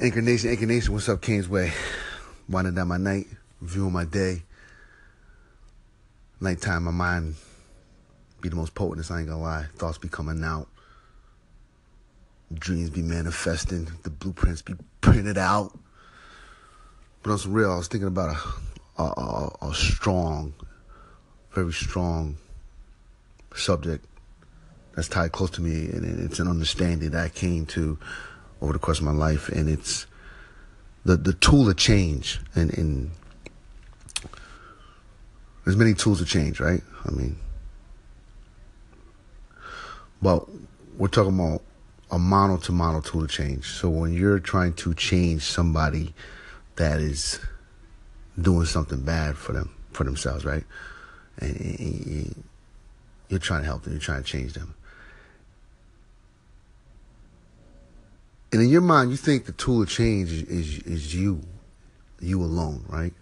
Anchor Nation, what's up, Kingsway? Winding down my night, reviewing my day. Nighttime, my mind be the most potentest, I ain't gonna lie. Thoughts be coming out. Dreams be manifesting. The blueprints be printed out. But on some real, I was thinking about a strong, very strong subject that's tied close to me, and it's an understanding that I came to over the course of my life, and it's the tool of change. And there's many tools of change, right? I mean, but we're talking about a model-to-model tool of change. So when you're trying to change somebody that is doing something bad for themselves, right? And you're trying to help them, you're trying to change them. And in your mind, you think the tool of change is you alone, right?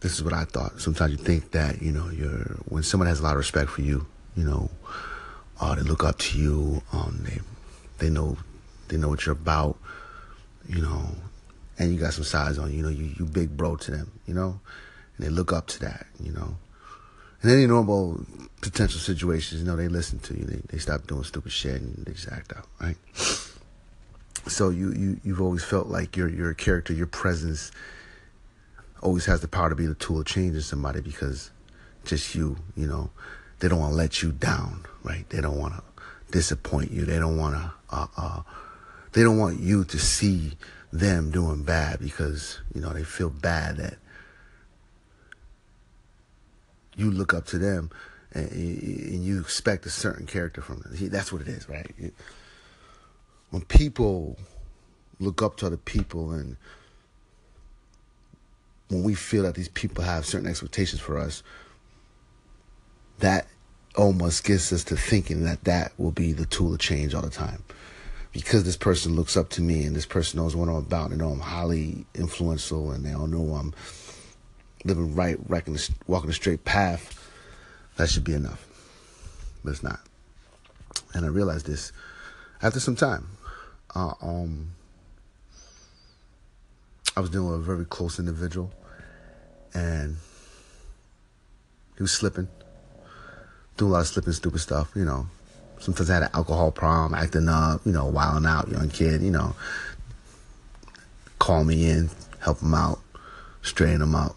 This is what I thought. Sometimes you think that, when someone has a lot of respect for you, they look up to you, they know what you're about, and you got some size on you, you big bro to them, and they look up to that, In any normal potential situations, they listen to you, they stop doing stupid shit and they just act out, right? So you've always felt like your character, your presence always has the power to be the tool of changing somebody, because just they don't want to let you down, right? They don't want to disappoint you. They don't want to, they don't want you to see them doing bad, because, they feel bad that you look up to them and you expect a certain character from them. See, that's what it is, right? When people look up to other people, and when we feel that these people have certain expectations for us, that almost gets us to thinking that will be the tool of change all the time. Because this person looks up to me, and this person knows what I'm about, and they know I'm highly influential, and they all know I'm living right, walking the straight path, that should be enough. But it's not. And I realized this after some time. I was dealing with a very close individual, and he was slipping, doing a lot of slipping, stupid stuff, Sometimes I had an alcohol problem, acting up, wilding out, young kid, Call me in, help him out, straighten him out,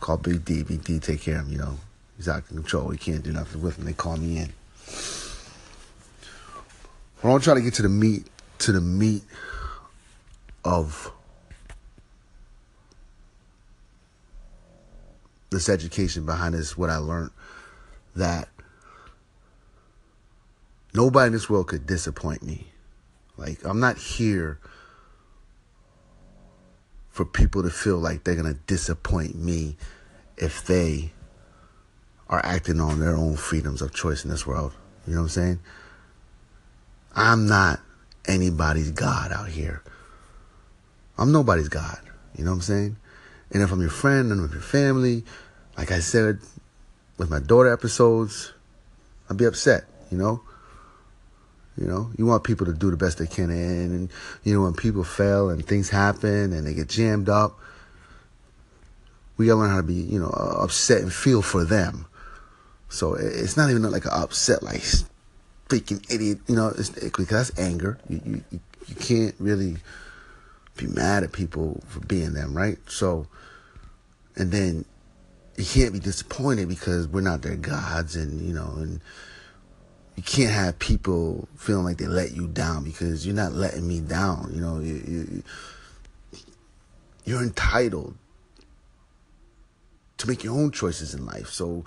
Call Big D, take care of him, He's out of control, he can't do nothing with him, they call me in. I don't try to get to the meat of this education behind this, what I learned, that nobody in this world could disappoint me. Like, I'm not here for people to feel like they're going to disappoint me if they are acting on their own freedoms of choice in this world. You know what I'm saying? I'm not anybody's God out here. I'm nobody's God. You know what I'm saying? And if I'm your friend and with your family, like I said, with my daughter episodes, I'd be upset, You want people to do the best they can. And when people fail and things happen and they get jammed up, we got to learn how to be, upset and feel for them. So it's not even like an upset, like, freaking idiot, because that's anger. You can't really be mad at people for being them, right? So, and then you can't be disappointed because we're not their gods, and and you can't have people feeling like they let you down, because you're not letting me down, You're entitled to make your own choices in life, so.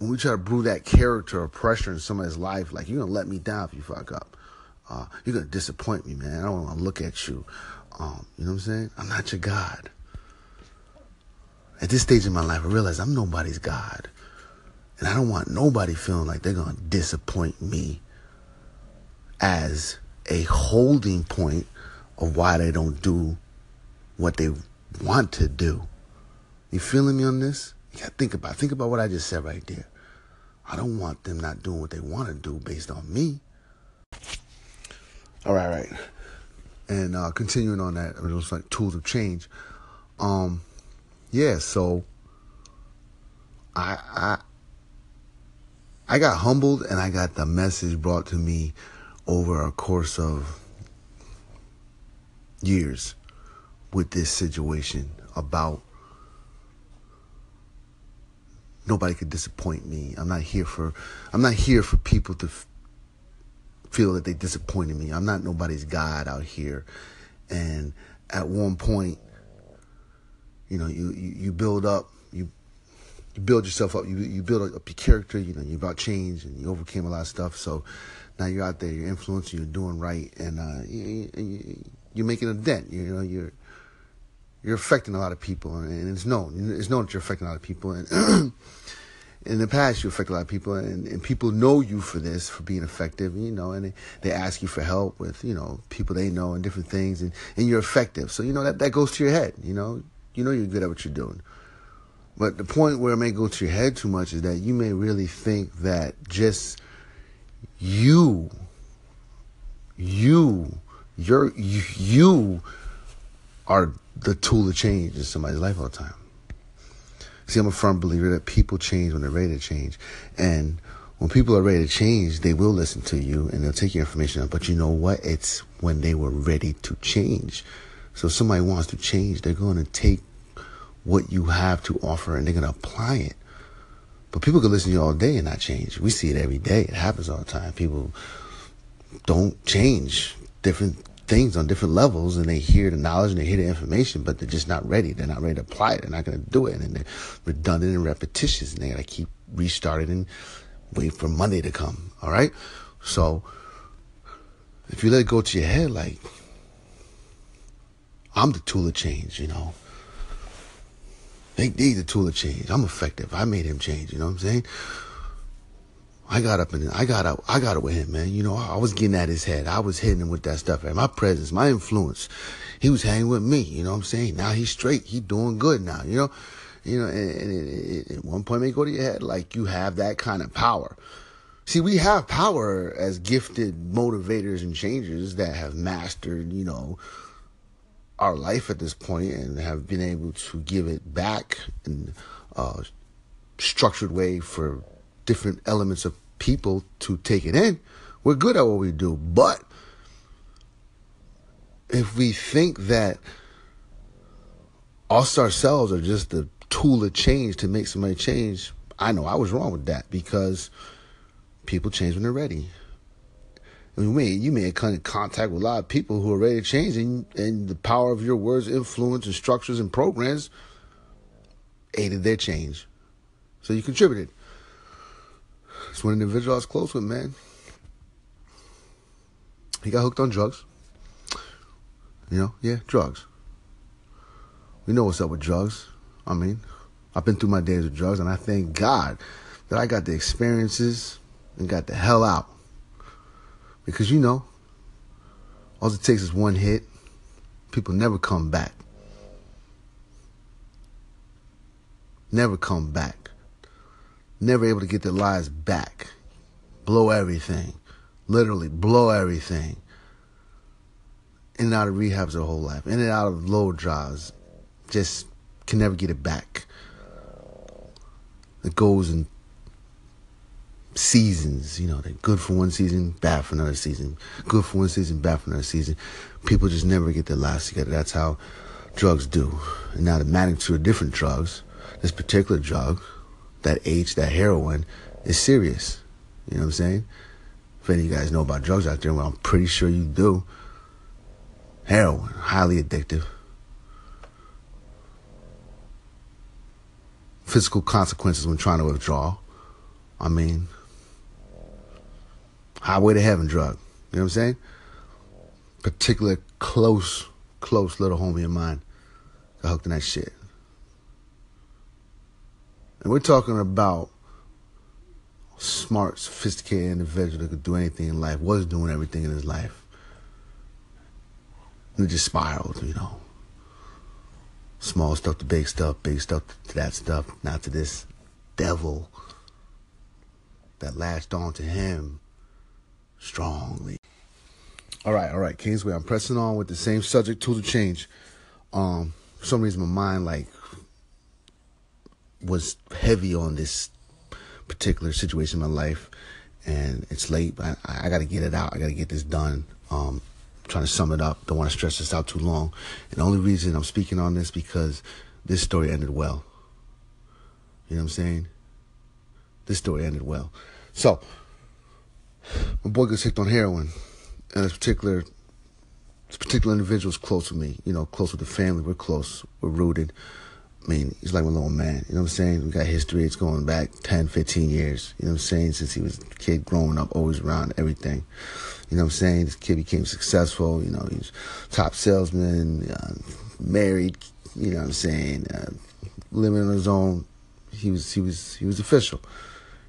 When we try to brew that character or pressure in somebody's life, like, you're going to let me down if you fuck up. You're going to disappoint me, man. I don't want to look at you. You know what I'm saying? I'm not your God. At this stage in my life, I realize I'm nobody's God. And I don't want nobody feeling like they're going to disappoint me as a holding point of why they don't do what they want to do. You feeling me on this? Yeah, think about what I just said right there. I don't want them not doing what they want to do based on me. All right. And continuing on that, it was like tools of change. So I got humbled, and I got the message brought to me over a course of years with this situation about nobody could disappoint me. I'm not here for people to feel that they disappointed me. I'm not nobody's God out here. And at one point, you build up, you build yourself up, you build up your character, you're about change, and you overcame a lot of stuff. So now you're out there, you're influencing, you're doing right, and you're making a dent. You're affecting a lot of people, and it's known that you're affecting a lot of people. And in the past, you affect a lot of people, and people know you for this, for being effective, and they ask you for help with, people they know and different things, and you're effective. So, that goes to your head, you're good at what you're doing. But the point where it may go to your head too much is that you may really think that just you are the tool of change in somebody's life all the time. See, I'm a firm believer that people change when they're ready to change. And when people are ready to change, they will listen to you and they'll take your information up. But you know what? It's when they were ready to change. So if somebody wants to change, they're going to take what you have to offer, and they're going to apply it. But people can listen to you all day and not change. We see it every day. It happens all the time. People don't change different things on different levels, and they hear the knowledge and they hear the information, but they're just not ready. They're not ready to apply it. They're not going to do it. And then they're redundant and repetitious, and they got to keep restarting and wait for Monday to come. All right? So if you let it go to your head, like, I'm the tool of change, They the tool of change. I'm effective. I made him change. You know what I'm saying? I got up with him, man. I was getting at his head. I was hitting him with that stuff. And my presence, my influence. He was hanging with me. You know what I'm saying? Now he's straight. He's doing good now. And at one point, it may go to your head like you have that kind of power. See, we have power as gifted motivators and changers that have mastered, our life at this point and have been able to give it back in a structured way for different elements of people to take it in. We're good at what we do, but if we think that us ourselves are just the tool of change to make somebody change, I know I was wrong with that, because people change when they're ready. You may come in contact with a lot of people who are ready to change, and the power of your words, influence, and structures and programs aided their change. So you contributed. It's one individual I was close with, man. He got hooked on drugs. Drugs. We know what's up with drugs. I mean, I've been through my days with drugs, and I thank God that I got the experiences and got the hell out. Because all it takes is one hit. People never come back. Never come back. Never able to get their lives back. Blow everything. Literally blow everything. In and out of rehabs their whole life. In and out of low drives. Just can never get it back. It goes in seasons, they're good for one season, bad for another season. Good for one season, bad for another season. People just never get their lives together. That's how drugs do. And now the magnitude of different drugs, this particular drug, that H, that heroin, is serious. You know what I'm saying? If any of you guys know about drugs out there, well, I'm pretty sure you do. Heroin, highly addictive. Physical consequences when trying to withdraw. Highway to heaven drug. You know what I'm saying? Particular close little homie of mine got hooked in that shit. And we're talking about smart, sophisticated individual that could do anything in life, was doing everything in his life. And it just spiraled, Small stuff to big stuff to that stuff, not to this devil that latched on to him strongly. All right, Kingsway, I'm pressing on with the same subject, tools of change. For some reason, my mind, was heavy on this particular situation in my life, and it's late, but I got to get it out. I got to get this done. I'm trying to sum it up. Don't want to stretch this out too long. And the only reason I'm speaking on this because this story ended well. You know what I'm saying? This story ended well. So, my boy gets hooked on heroin. And this particular individual is close with me, close with the family. We're close. We're rooted. I mean, he's like my little man. You know what I'm saying? We got history. It's going back 10, 15 years. You know what I'm saying? Since he was a kid growing up, always around everything. You know what I'm saying? This kid became successful. He was top salesman, married. You know what I'm saying? Living on his own. He was official.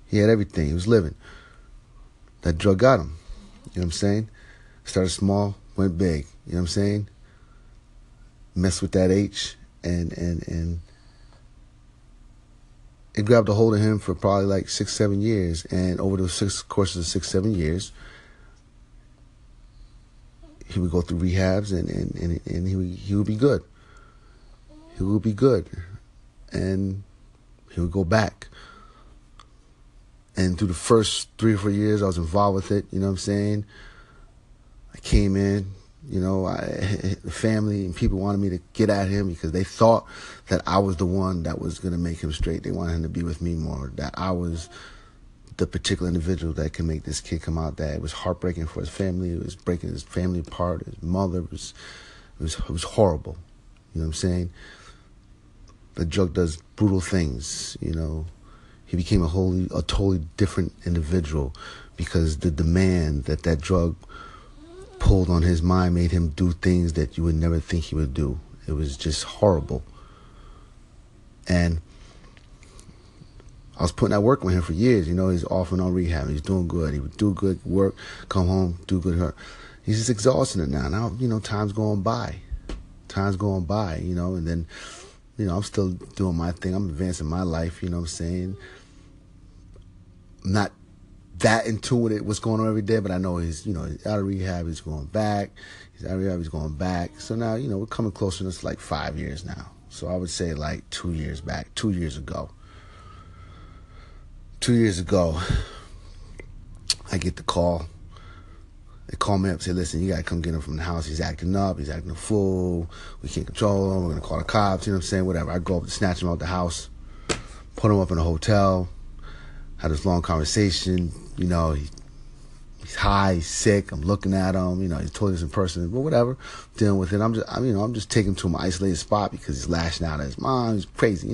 He had everything. He was living. That drug got him. You know what I'm saying? Started small, went big. You know what I'm saying? Messed with that H, and it grabbed a hold of him for probably 6, 7 years. And over those courses of six, 7 years, he would go through rehabs, and he would be good. He would be good, and he would go back. And through the first 3 or 4 years, I was involved with it. You know what I'm saying? I came in, the family and people wanted me to get at him because they thought that I was the one that was going to make him straight. They wanted him to be with me more, that I was the particular individual that could make this kid come out. That it was heartbreaking for his family. It was breaking his family apart. His mother was horrible. You know what I'm saying? The drug does brutal things, He became a totally different individual because the demand that drug pulled on his mind made him do things that you would never think he would do. It was just horrible. And I was putting that work on him for years. He's off and on rehab. He's doing good. He would do good work, come home, do good work. He's just exhausting it now. Now, time's going by. And then, I'm still doing my thing. I'm advancing my life, you know what I'm saying? I'm not that intuitive what's going on every day, but I know he's, he's out of rehab, he's going back. So now, we're coming closer to 5 years now. So I would say 2 years back, 2 years ago. 2 years ago, I get the call. They call me up and say, listen, you got to come get him from the house. He's acting up. He's acting a fool. We can't control him. We're going to call the cops. You know what I'm saying? Whatever. I go up to snatch him out the house, put him up in a hotel, had this long conversation. He's high. He's sick. I'm looking at him. He's totally different person. But whatever. Dealing with it. I'm just taking him to an isolated spot because he's lashing out at his mom. He's crazy,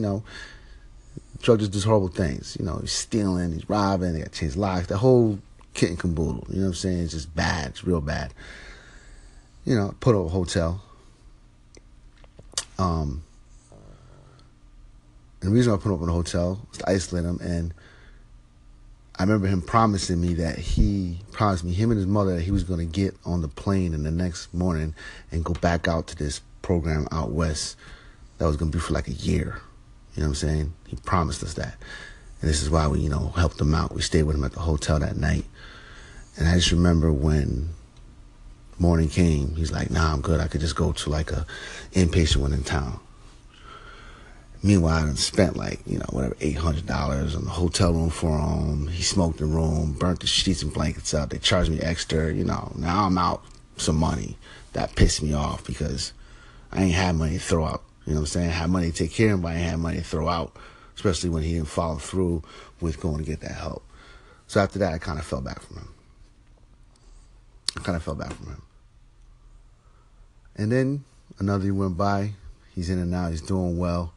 Drug just does horrible things. He's stealing. He's robbing. They got to change lives. The whole kit and caboodle, you know what I'm saying? It's just bad. It's real bad. Put up a hotel. And the reason I put him up in a hotel was to isolate him. And I remember him promising me him and his mother, that he was going to get on the plane in the next morning and go back out to this program out west that was going to be for a year. You know what I'm saying? He promised us that. And this is why we, helped him out. We stayed with him at the hotel that night. And I just remember when morning came, he's like, nah, I'm good. I could just go to a inpatient one in town. Meanwhile, I done spent $800 on the hotel room for him. He smoked in the room, burnt the sheets and blankets up. They charged me extra, Now I'm out some money. That pissed me off because I ain't had money to throw out. You know what I'm saying? I had money to take care of him, but I ain't had money to throw out. Especially when he didn't follow through with going to get that help. So after that, I kind of fell back from him. And then another year went by. He's in and out. He's doing well.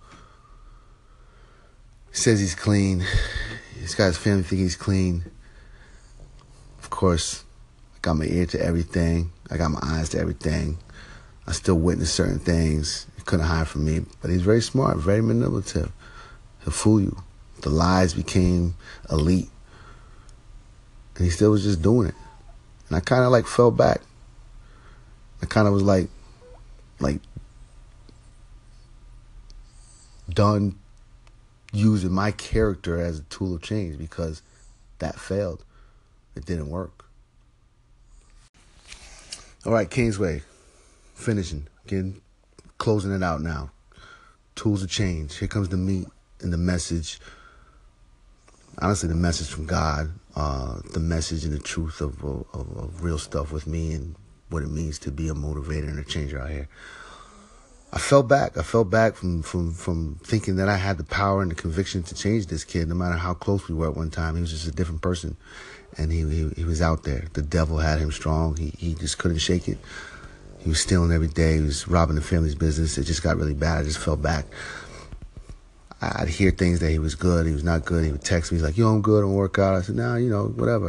He says he's clean. He's got his family think he's clean. Of course, I got my ear to everything. I got my eyes to everything. I still witnessed certain things. He couldn't hide from me. But he's very smart, very manipulative. He'll fool you. The lies became elite. And he still was just doing it. And I kind of fell back. I kind of was like done using my character as a tool of change because that failed. It didn't work. All right, Kingsway, finishing, again, closing it out now. Tools of change. Here comes the meat and the message. Honestly, the message from God, the message and the truth of real stuff with me and what it means to be a motivator and a changer out here. I fell back. I fell back from thinking that I had the power and the conviction to change this kid, no matter how close we were at one time. He was just a different person, and he was out there. The devil had him strong. He just couldn't shake it. He was stealing every day. He was robbing the family's business. It just got really bad. I just fell back. I'd hear things that he was good, he was not good. He would text me. He's like, yo, I'm good. I'm work out. I said, nah, you know, whatever.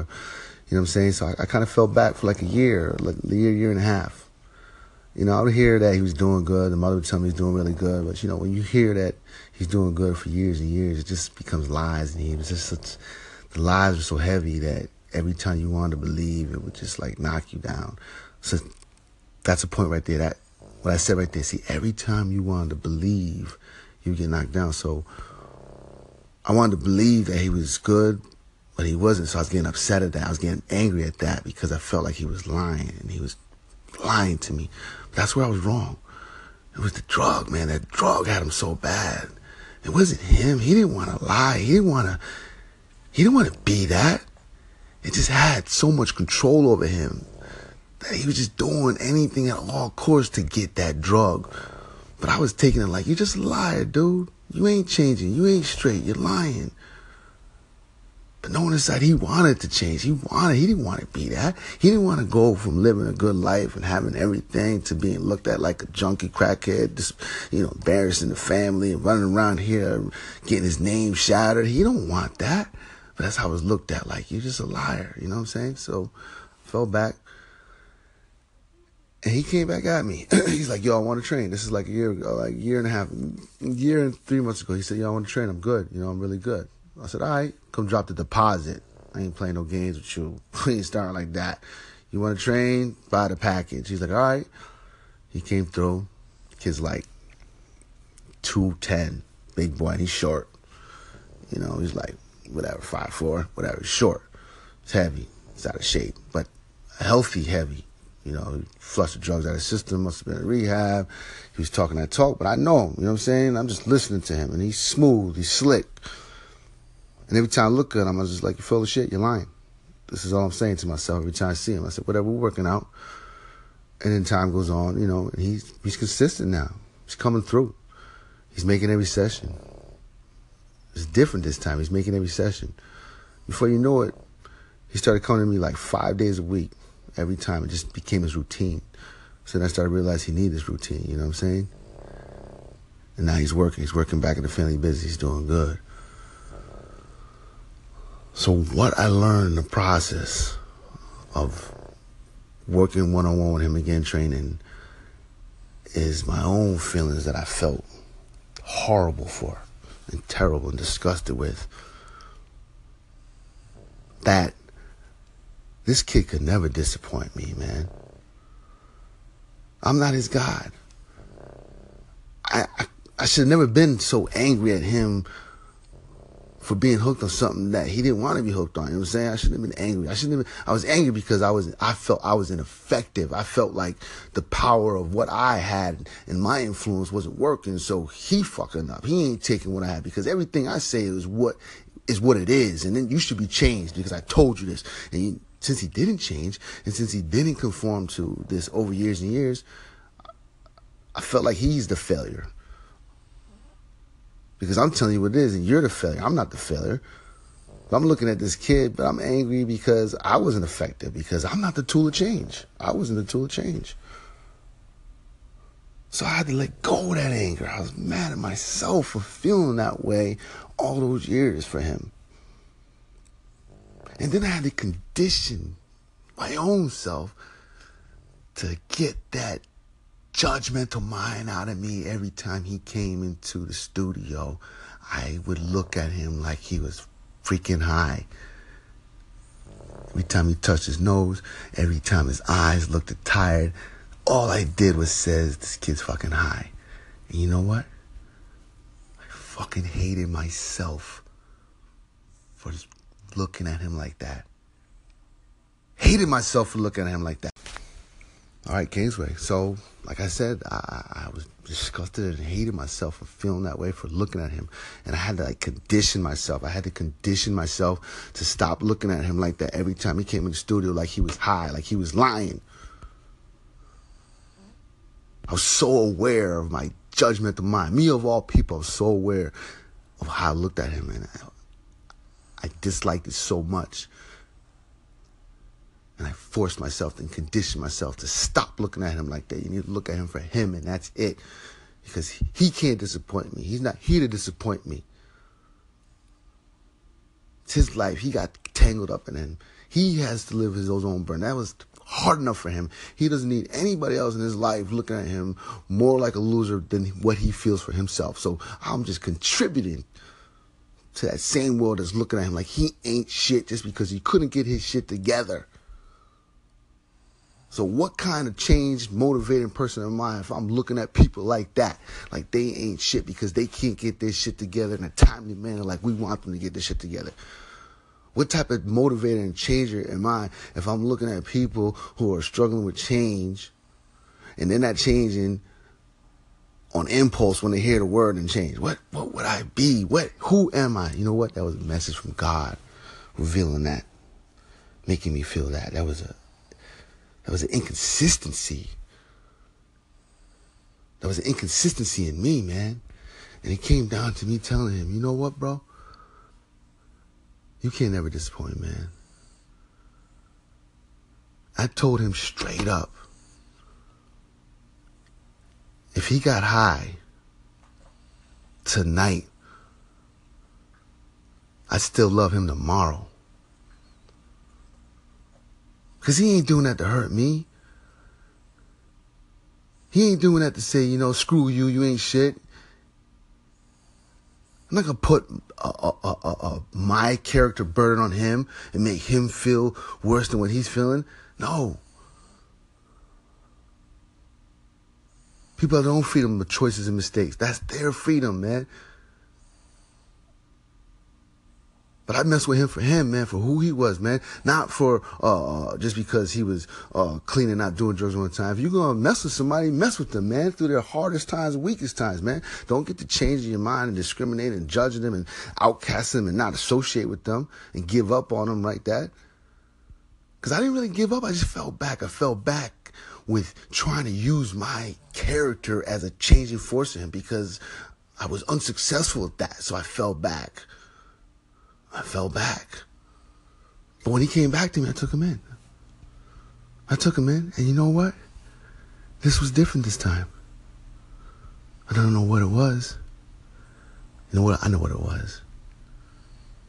You know what I'm saying? So I kind of fell back for like a year and a half. You know, I would hear that he was doing good. The mother would tell me he's doing really good. But, you know, when you hear that he's doing good for years and years, it just becomes lies. And he was just such, the lies were so heavy that every time you wanted to believe, it would just, like, knock you down. So that's a point right there. That what I said right there. See, every time you wanted to believe, you get knocked down. So I wanted to believe that he was good, but he wasn't. So I was getting upset at that. I was getting angry at that because I felt like he was lying and he was lying to me. That's where I was wrong. It was the drug, man. That drug had him so bad. It wasn't him. He didn't want to lie. He didn't want to be that. It just had so much control over him that he was just doing anything at all course to get that drug. But I was taking it like, you're just a liar, dude. You ain't changing. You ain't straight. You're lying. But no one decided he wanted to change. He didn't want to be that. He didn't want to go from living a good life and having everything to being looked at like a junkie, crackhead, just, you know, embarrassing the family and running around here, getting his name shattered. He don't want that. But that's how it was looked at. Like, you're just a liar. You know what I'm saying? So I fell back. And he came back at me. He's like, yo, I want to train. This is like a year ago, like year and 3 months ago. He said, yo, I want to train. I'm good. You know, I'm really good. I said, all right, come drop the deposit. I ain't playing no games with you. Please start like that. You want to train? Buy the package. He's like, all right. He came through. Kid's like 210, big boy, and he's short. You know, he's like, whatever, 5'4", whatever. He's short. He's heavy. He's out of shape, but healthy heavy. You know, he flushed the drugs out of his system, must have been in rehab. He was talking that talk, but I know him. You know what I'm saying? I'm just listening to him, and he's smooth. He's slick. And every time I look at him, I was just like, you full of shit, you're lying. This is all I'm saying to myself every time I see him. I said, whatever, we're working out. And then time goes on, you know, and he's consistent now. He's coming through. He's making every session. It's different this time. He's making every session. Before you know it, he started coming to me like 5 days a week. Every time, it just became his routine. So then I started to realize he needed this routine, you know what I'm saying? And now he's working. He's working back at the family business. He's doing good. So what I learned in the process of working one-on-one with him again, training, is my own feelings that I felt horrible for and terrible and disgusted with. That this kid could never disappoint me, man. I'm not his God. I should have never been so angry at him for being hooked on something that he didn't want to be hooked on. You know what I'm saying? I shouldn't have been angry. I was angry because I felt I was ineffective. I felt like the power of what I had and my influence wasn't working, so he fucking up. He ain't taking what I had, because everything I say is what it is, and then you should be changed because I told you this. And since he didn't change, and since he didn't conform to this over years and years, I felt like he's the failure. Because I'm telling you what it is, and you're the failure. I'm not the failure. I'm looking at this kid, but I'm angry because I wasn't effective, because I'm not the tool of change. I wasn't the tool of change. So I had to let go of that anger. I was mad at myself for feeling that way all those years for him. And then I had to condition my own self to get that judgmental mind out of me. Every time he came into the studio, I would look at him like he was freaking high. Every time he touched his nose, every time his eyes looked tired, all I did was says, this kid's fucking high. And you know what? I fucking hated myself for this. Looking at him like that. Hated myself for looking at him like that. All right, Kingsway. So, like I said, I was disgusted and hated myself for feeling that way, for looking at him. And I had to, like, condition myself. I had to condition myself to stop looking at him like that every time he came in the studio, like he was high, like he was lying. I was so aware of my judgment of mine. Me, of all people, I was so aware of how I looked at him. And I disliked it so much. And I forced myself and conditioned myself to stop looking at him like that. You need to look at him for him, and that's it. Because he can't disappoint me. He's not here to disappoint me. It's his life. He got tangled up in him. He has to live his own burden. That was hard enough for him. He doesn't need anybody else in his life looking at him more like a loser than what he feels for himself. So I'm just contributing to that same world that's looking at him like he ain't shit just because he couldn't get his shit together. So what kind of changed, motivating person am I if I'm looking at people like that? Like they ain't shit because they can't get their shit together in a timely manner like we want them to get their shit together. What type of motivator and changer am I if I'm looking at people who are struggling with change and they're not changing on impulse when they hear the word and change? What would I be? Who am I? You know what? That was a message from God revealing that, making me feel that. That was an inconsistency. That was an inconsistency in me, man. And it came down to me telling him, you know what, bro? You can't ever disappoint, man. I told him straight up. If he got high tonight, I still love him tomorrow. Because he ain't doing that to hurt me. He ain't doing that to say, you know, screw you, you ain't shit. I'm not going to put my character burden on him and make him feel worse than what he's feeling. No. People have their own freedom of choices and mistakes. That's their freedom, man. But I messed with him for him, man, for who he was, man. Not for just because he was clean and not doing drugs one time. If you're going to mess with somebody, mess with them, man, through their hardest times, weakest times, man. Don't get to changing your mind and discriminating and judging them and outcasting them and not associate with them and give up on them like that. Because I didn't really give up. I just fell back. I fell back with trying to use my character as a changing force in him because I was unsuccessful at that. So I fell back. But when he came back to me, I took him in. And you know what? This was different this time. I don't know what it was. You know what? I know what it was.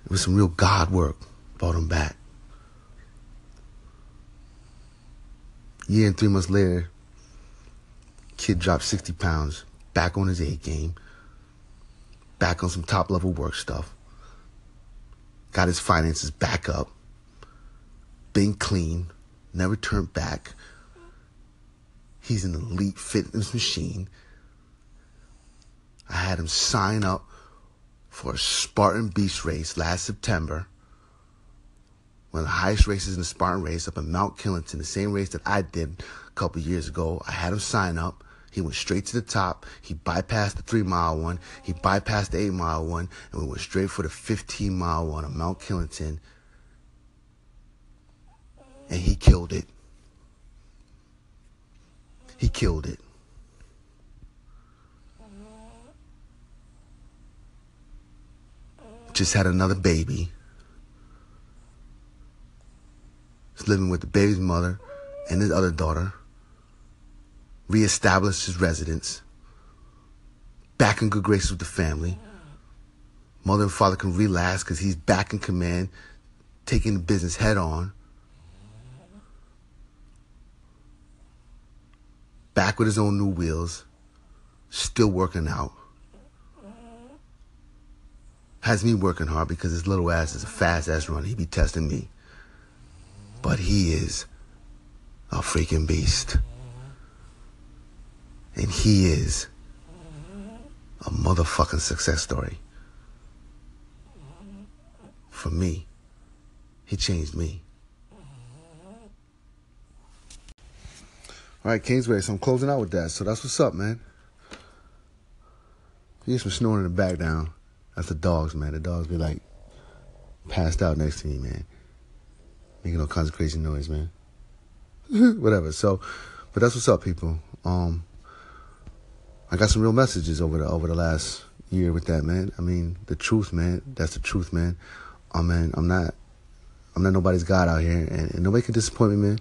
It was some real God work. Brought him back. Year and 3 months later, kid dropped 60 pounds. Back on his A game. Back on some top level work stuff. Got his finances back up, been clean, never turned back. He's an elite fitness machine. I had him sign up for a Spartan Beast race last September. One of the highest races in the Spartan race up in Mount Killington, the same race that I did a couple years ago. I had him sign up. He went straight to the top. He bypassed the 3-mile one. He bypassed the 8-mile one. And we went straight for the 15-mile one on Mount Killington. And he killed it. Just had another baby. He's living with the baby's mother and his other daughter. Reestablished his residence, back in good graces with the family. Mother and father can relax because he's back in command, taking the business head on. Back with his own new wheels, still working out. Has me working hard because his little ass is a fast ass runner. He be testing me. But he is a freaking beast. And he is a motherfucking success story. For me, he changed me. All right, Kingsway, so I'm closing out with that. So that's what's up, man. You get some snoring in the back down. That's the dogs, man. The dogs be like passed out next to me, man. Making no concentration noise, man. Whatever. So, but that's what's up, people. I got some real messages over the last year with that, man. I mean, the truth, man. That's the truth, man. Oh, man, I'm not nobody's God out here, and nobody can disappoint me, man.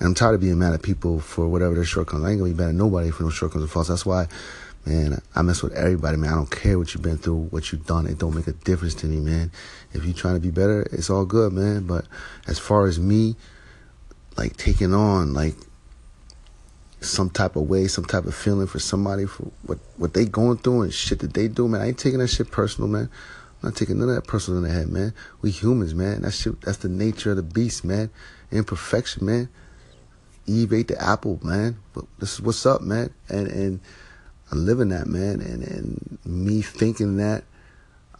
And I'm tired of being mad at people for whatever their shortcomings. I ain't gonna be mad at nobody for no shortcomings or faults. That's why, man, I mess with everybody, man. I don't care what you've been through, what you've done. It don't make a difference to me, man. If you're trying to be better, it's all good, man. But as far as me, like, taking on, like, some type of way, some type of feeling for somebody for what they going through and shit that they do, man, I ain't taking that shit personal, man. I'm not taking none of that personal in the head, man. We humans, man. That shit, that's the nature of the beast, man. Imperfection, man. Eve ate the apple, man. But this is what's up, man. And I'm living that, man. And me thinking that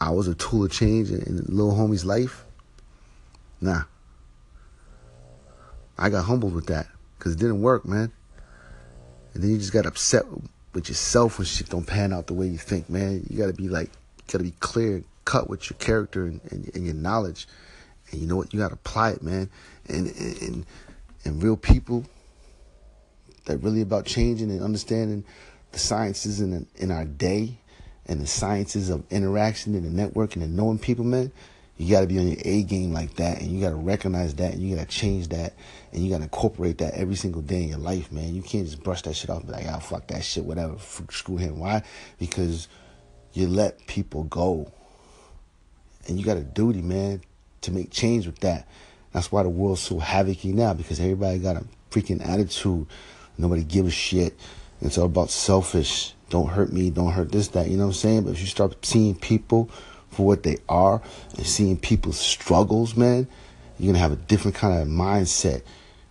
I was a tool of change in little homie's life, nah. I got humbled with that because it didn't work, man. And then you just got upset with yourself when shit don't pan out the way you think, man. You got to be like, got to be clear, cut with your character and your knowledge. And you know what? You got to apply it, man. And real people that really about changing and understanding the sciences in our day and the sciences of interaction and the networking and knowing people, man, you got to be on your A game like that. And you got to recognize that. And you got to change that. And you got to incorporate that every single day in your life, man. You can't just brush that shit off and be like, oh, fuck that shit, whatever. Screw him. Why? Because you let people go. And you got a duty, man, to make change with that. That's why the world's so havocy now, because everybody got a freaking attitude. Nobody gives a shit. It's all about selfish. Don't hurt me. Don't hurt this, that. You know what I'm saying? But if you start seeing people for what they are and seeing people's struggles, man, you're going to have a different kind of mindset.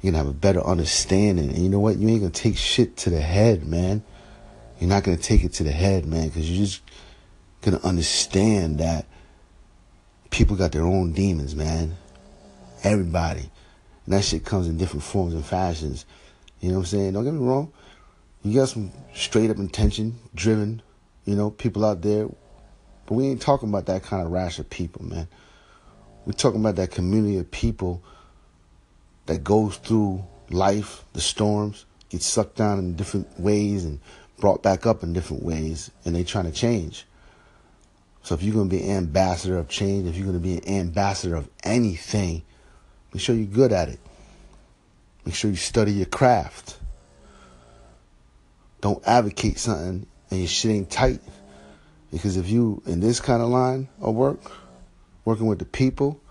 You're going to have a better understanding. And you know what? You ain't going to take shit to the head, man. You're not going to take it to the head, man, because you just gonna understand that people got their own demons, man. Everybody. And that shit comes in different forms and fashions. You know what I'm saying? Don't get me wrong. You got some straight up intention, driven, you know, people out there. But we ain't talking about that kind of rash of people, man. We're talking about that community of people that goes through life, the storms, get sucked down in different ways and brought back up in different ways, and they trying to change. So if you're going to be an ambassador of change, if you're going to be an ambassador of anything, make sure you're good at it. Make sure you study your craft. Don't advocate something and your shit ain't tight. Because if you in this kind of line of work, working with the people,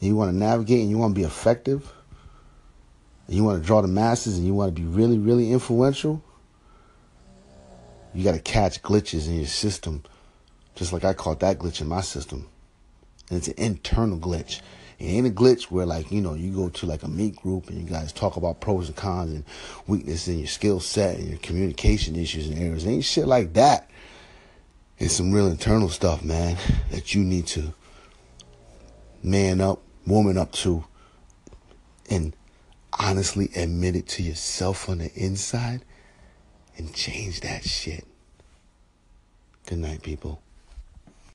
and you want to navigate and you want to be effective, and you want to draw the masses and you want to be really, really influential, you got to catch glitches in your system. Just like I caught that glitch in my system. And it's an internal glitch. It ain't a glitch where, like, you know, you go to like a meet group and you guys talk about pros and cons and weakness in your skill set and your communication issues and errors. It ain't shit like that. It's some real internal stuff, man, that you need to man up, woman up to, and honestly admit it to yourself on the inside and change that shit. Good night, people.